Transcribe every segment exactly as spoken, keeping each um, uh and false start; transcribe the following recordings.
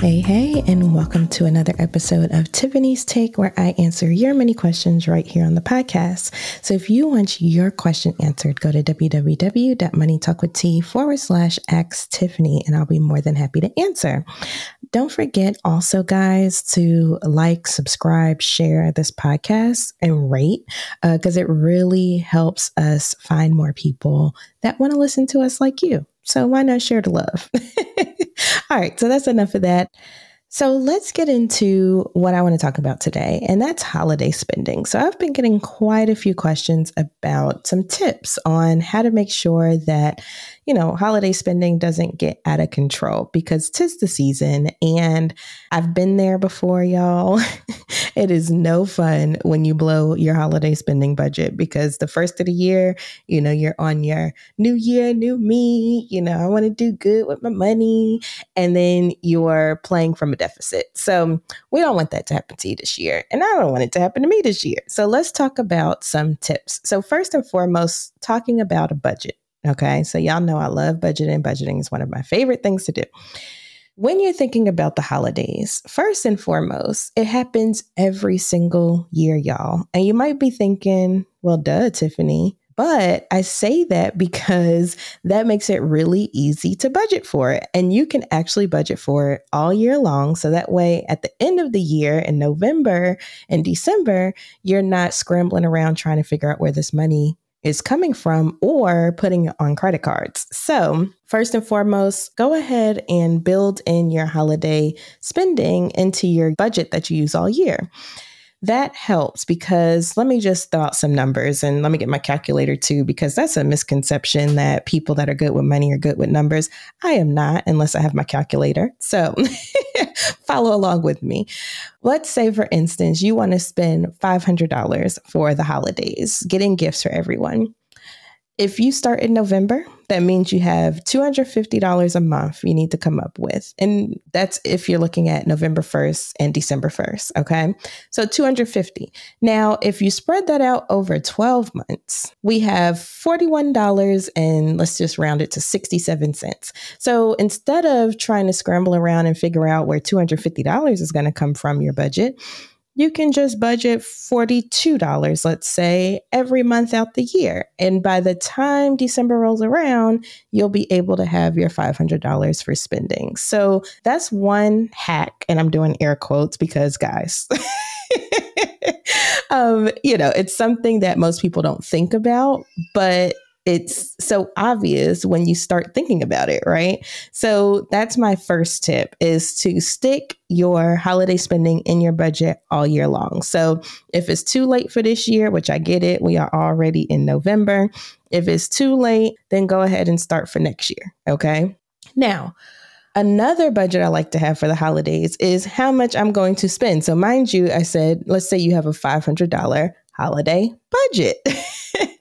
Hey, hey, and welcome to another episode of Tiffany's Take, where I answer your many questions right here on the podcast. So if you want your question answered, go to www.moneytalkwitht forward slash ask Tiffany, and I'll be more than happy to answer. Don't forget also, guys, to like, subscribe, share this podcast and rate, because uh, it really helps us find more people that want to listen to us like you. So why not share the love? All right, so that's enough of that. So let's get into what I want to talk about today, and that's holiday spending. So I've been getting quite a few questions about some tips on how to make sure that, you know, holiday spending doesn't get out of control, because 'tis the season and I've been there before, y'all. It is no fun when you blow your holiday spending budget, because the first of the year, you know, you're on your new year, new me, you know, I want to do good with my money. And then you are playing from a deficit. So we don't want that to happen to you this year. And I don't want it to happen to me this year. So let's talk about some tips. So first and foremost, talking about a budget. Okay. So y'all know I love budgeting. Budgeting is one of my favorite things to do. When you're thinking about the holidays, first and foremost, it happens every single year, y'all. And you might be thinking, well, duh, Tiffany. But I say that because that makes it really easy to budget for it. And you can actually budget for it all year long. So that way at the end of the year in November and December, you're not scrambling around trying to figure out where this money is coming from or putting it on credit cards. So first and foremost, go ahead and build in your holiday spending into your budget that you use all year. That helps, because let me just throw out some numbers, and let me get my calculator too, because that's a misconception that people that are good with money are good with numbers. I am not, unless I have my calculator. So follow along with me. Let's say, for instance, you want to spend five hundred dollars for the holidays, getting gifts for everyone. If you start in November, that means you have two hundred fifty dollars a month you need to come up with. And that's if you're looking at November first and December first. Okay. So two hundred fifty. Now, if you spread that out over twelve months, we have forty-one dollars and let's just round it to sixty-seven cents. So instead of trying to scramble around and figure out where two hundred fifty dollars is going to come from your budget, you can just budget forty-two dollars, let's say, every month out the year. And by the time December rolls around, you'll be able to have your five hundred dollars for spending. So that's one hack. And I'm doing air quotes because, guys, um, you know, it's something that most people don't think about, but it's so obvious when you start thinking about it, right? So that's my first tip, is to stick your holiday spending in your budget all year long. So if it's too late for this year, which I get it, we are already in November. If it's too late, then go ahead and start for next year. Okay. Now, another budget I like to have for the holidays is how much I'm going to spend. So mind you, I said, let's say you have a five hundred dollars holiday budget.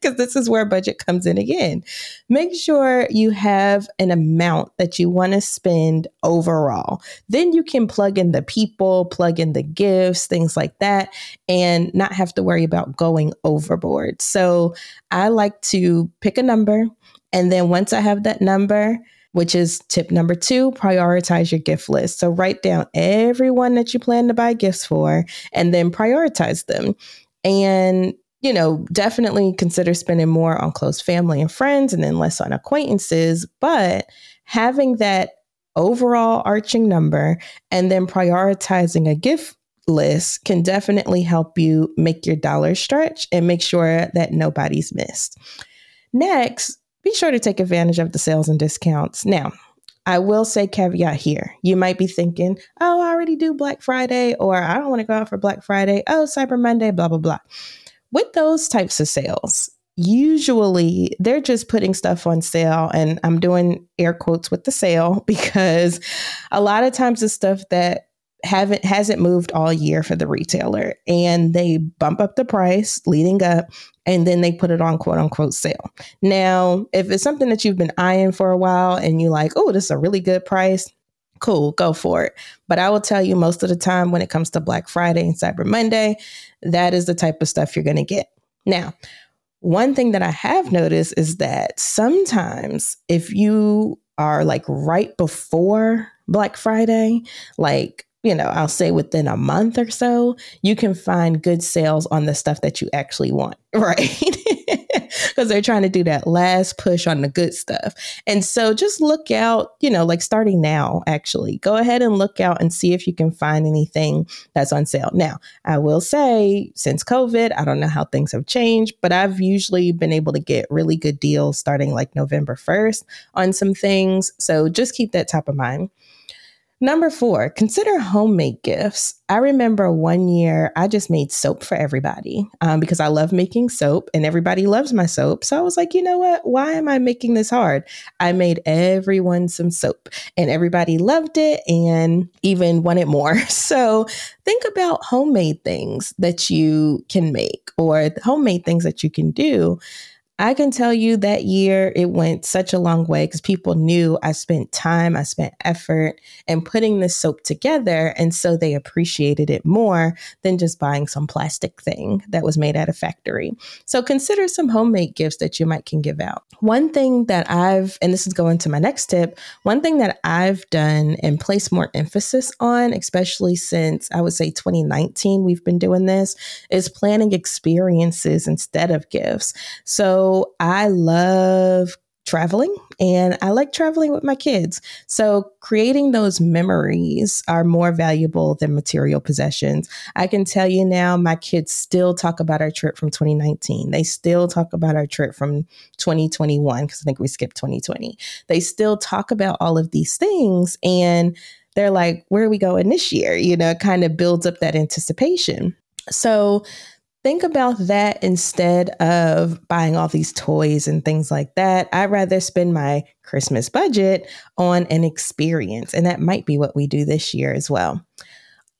Because this is where budget comes in again. Make sure you have an amount that you want to spend overall. Then you can plug in the people, plug in the gifts, things like that, and not have to worry about going overboard. So I like to pick a number. And then once I have that number, which is tip number two, prioritize your gift list. So write down everyone that you plan to buy gifts for and then prioritize them. And you know, definitely consider spending more on close family and friends and then less on acquaintances, but having that overall arching number and then prioritizing a gift list can definitely help you make your dollar stretch and make sure that nobody's missed. Next, be sure to take advantage of the sales and discounts. Now, I will say caveat here. You might be thinking, oh, I already do Black Friday, or I don't want to go out for Black Friday. Oh, Cyber Monday, blah, blah, blah. With those types of sales, usually they're just putting stuff on sale, and I'm doing air quotes with the sale because a lot of times it's stuff that haven't hasn't moved all year for the retailer, and they bump up the price leading up, and then they put it on quote unquote sale. Now, if it's something that you've been eyeing for a while and you're like, oh, this is a really good price, cool, go for it. But I will tell you most of the time when it comes to Black Friday and Cyber Monday, that is the type of stuff you're going to get. Now, one thing that I have noticed is that sometimes if you are like right before Black Friday, like, you know, I'll say within a month or so, you can find good sales on the stuff that you actually want, right? Because they're trying to do that last push on the good stuff. And so just look out, you know, like starting now, actually, go ahead and look out and see if you can find anything that's on sale. Now, I will say since COVID, I don't know how things have changed, but I've usually been able to get really good deals starting like November first on some things. So just keep that top of mind. Number four, consider homemade gifts. I remember one year I just made soap for everybody um, because I love making soap and everybody loves my soap. So I was like, you know what? Why am I making this hard? I made everyone some soap and everybody loved it and even wanted more. So think about homemade things that you can make or homemade things that you can do. I can tell you that year it went such a long way because people knew I spent time, I spent effort in putting this soap together. And so they appreciated it more than just buying some plastic thing that was made at a factory. So consider some homemade gifts that you might can give out. One thing that I've, and this is going to my next tip, one thing that I've done and placed more emphasis on, especially since I would say twenty nineteen, we've been doing this, is planning experiences instead of gifts. So I love traveling and I like traveling with my kids. So creating those memories are more valuable than material possessions. I can tell you now, my kids still talk about our trip from twenty nineteen. They still talk about our trip from twenty twenty-one because I think we skipped twenty twenty. They still talk about all of these things and they're like, where are we going this year? You know, it kind of builds up that anticipation. So think about that instead of buying all these toys and things like that. I'd rather spend my Christmas budget on an experience. And that might be what we do this year as well.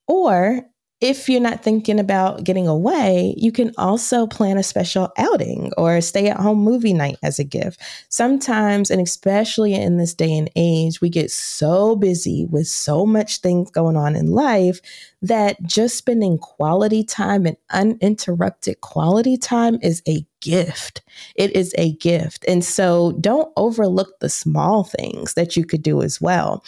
Or if you're not thinking about getting away, you can also plan a special outing or a stay-at-home movie night as a gift. Sometimes, and especially in this day and age, we get so busy with so much things going on in life that just spending quality time and uninterrupted quality time is a gift. It is a gift. And so don't overlook the small things that you could do as well.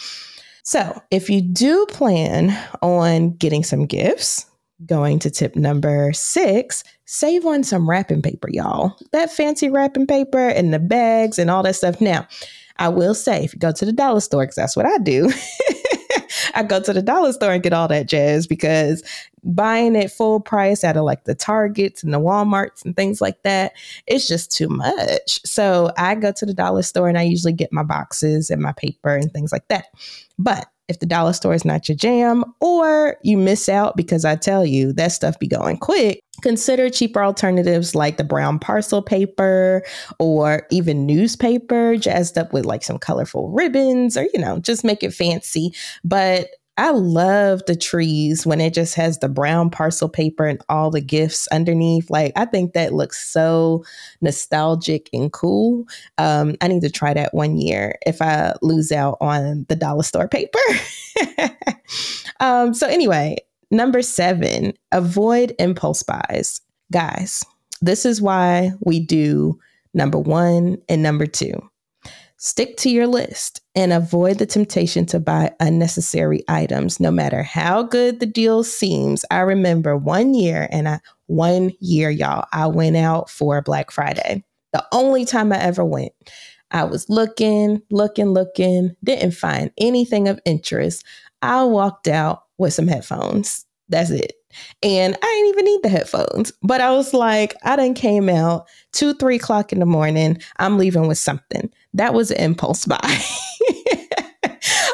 So if you do plan on getting some gifts, going to tip number six, save on some wrapping paper, y'all. That fancy wrapping paper and the bags and all that stuff. Now, I will say if you go to the dollar store, because that's what I do, I go to the dollar store and get all that jazz because buying it full price out of like the Targets and the Walmarts and things like that, it's just too much. So I go to the dollar store and I usually get my boxes and my paper and things like that. But if the dollar store is not your jam or you miss out because I tell you that stuff be going quick, consider cheaper alternatives like the brown parcel paper or even newspaper jazzed up with like some colorful ribbons or, you know, just make it fancy. But I love the trees when it just has the brown parcel paper and all the gifts underneath. Like, I think that looks so nostalgic and cool. Um, I need to try that one year if I lose out on the dollar store paper. um, so anyway, number seven, avoid impulse buys. Guys, this is why we do number one and number two. Stick to your list and avoid the temptation to buy unnecessary items, no matter how good the deal seems. I remember one year and I, one year, y'all, I went out for Black Friday. The only time I ever went, I was looking, looking, looking, didn't find anything of interest. I walked out with some headphones. That's it. And I didn't even need the headphones, but I was like, I done came out two, three o'clock in the morning. I'm leaving with something. That was an impulse buy.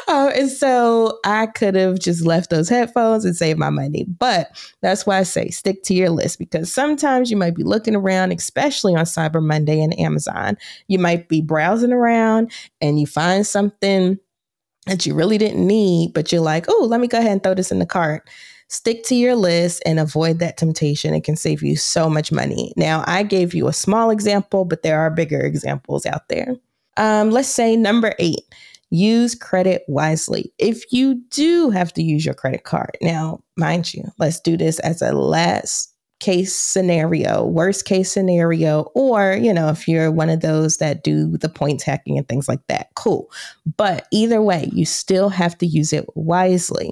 um, and so I could have just left those headphones and saved my money. But that's why I say stick to your list, because sometimes you might be looking around, especially on Cyber Monday and Amazon. You might be browsing around and you find something that you really didn't need, but you're like, oh, let me go ahead and throw this in the cart. Stick to your list and avoid that temptation. It can save you so much money. Now, I gave you a small example, but there are bigger examples out there. Um, let's say number eight, Use credit wisely. If you do have to use your credit card, now, mind you, let's do this as a last case scenario, worst case scenario, or, you know, if you're one of those that do the points hacking and things like that, cool. But either way, you still have to use it wisely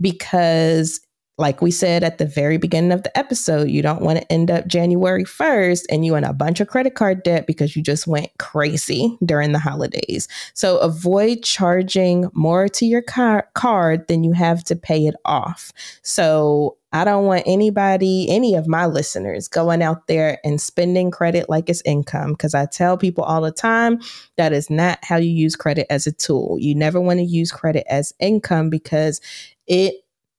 because, like we said at the very beginning of the episode, you don't want to end up January first and you in a bunch of credit card debt because you just went crazy during the holidays. So avoid charging more to your car- card than you have to pay it off. So I don't want anybody, any of my listeners going out there and spending credit like it's income, because I tell people all the time that is not how you use credit as a tool. You never want to use credit as income because it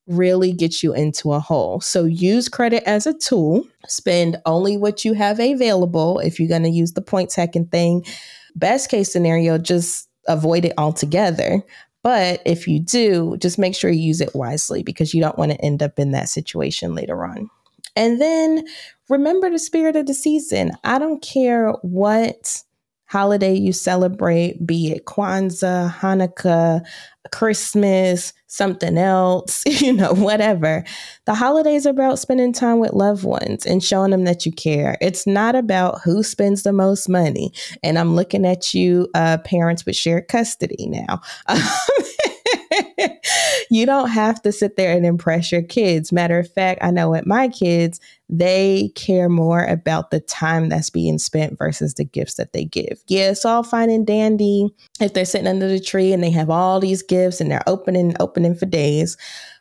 really gets you into a hole. So use credit as a tool. Spend only what you have available. If you're going to use the points hacking thing, best case scenario, just avoid it altogether. But if you do, just make sure you use it wisely because you don't want to end up in that situation later on. And then remember the spirit of the season. I don't care what holiday you celebrate, be it Kwanzaa, Hanukkah, Christmas, something else, you know, whatever. The holidays are about spending time with loved ones and showing them that you care. It's not about who spends the most money. And I'm looking at you, uh, parents with shared custody now. You don't have to sit there and impress your kids. Matter of fact, I know with my kids, they care more about the time that's being spent versus the gifts that they give. Yeah, it's all fine and dandy if they're sitting under the tree and they have all these gifts and they're opening, opening for days.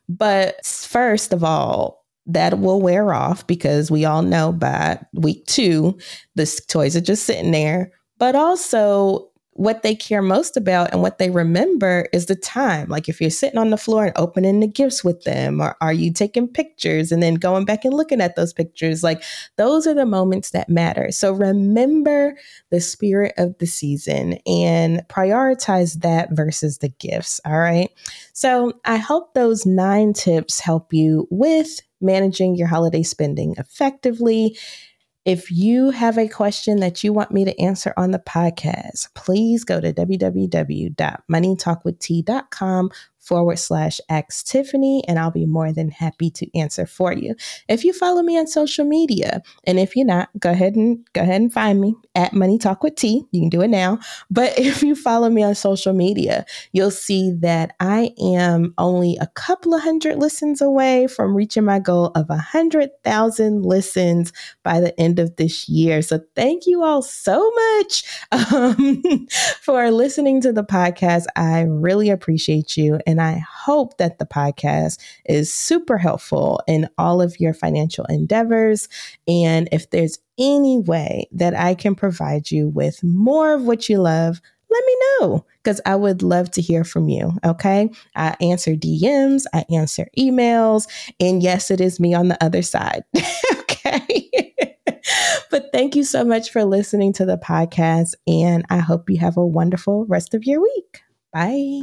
But first of all, that will wear off because we all know by week two, the toys are just sitting there. But also, what they care most about and what they remember is the time. Like if you're sitting on the floor and opening the gifts with them, or are you taking pictures and then going back and looking at those pictures? Like those are the moments that matter. So remember the spirit of the season and prioritize that versus the gifts. All right. So I hope those nine tips help you with managing your holiday spending effectively. If you have a question that you want me to answer on the podcast, please go to www.moneytalkwitht.com forward slash ask Tiffany, and I'll be more than happy to answer for you. If you follow me on social media, and if you're not, go ahead and go ahead and find me at Money Talk with T. You can do it now. But if you follow me on social media, you'll see that I am only a couple of hundred listens away from reaching my goal of a hundred thousand listens by the end of this year. So thank you all so much um, for listening to the podcast. I really appreciate you. And I hope that the podcast is super helpful in all of your financial endeavors. And if there's any way that I can provide you with more of what you love, let me know, because I would love to hear from you. Okay. I answer D Ms, I answer emails, and yes, it is me on the other side. Okay. But thank you so much for listening to the podcast, and I hope you have a wonderful rest of your week. Bye.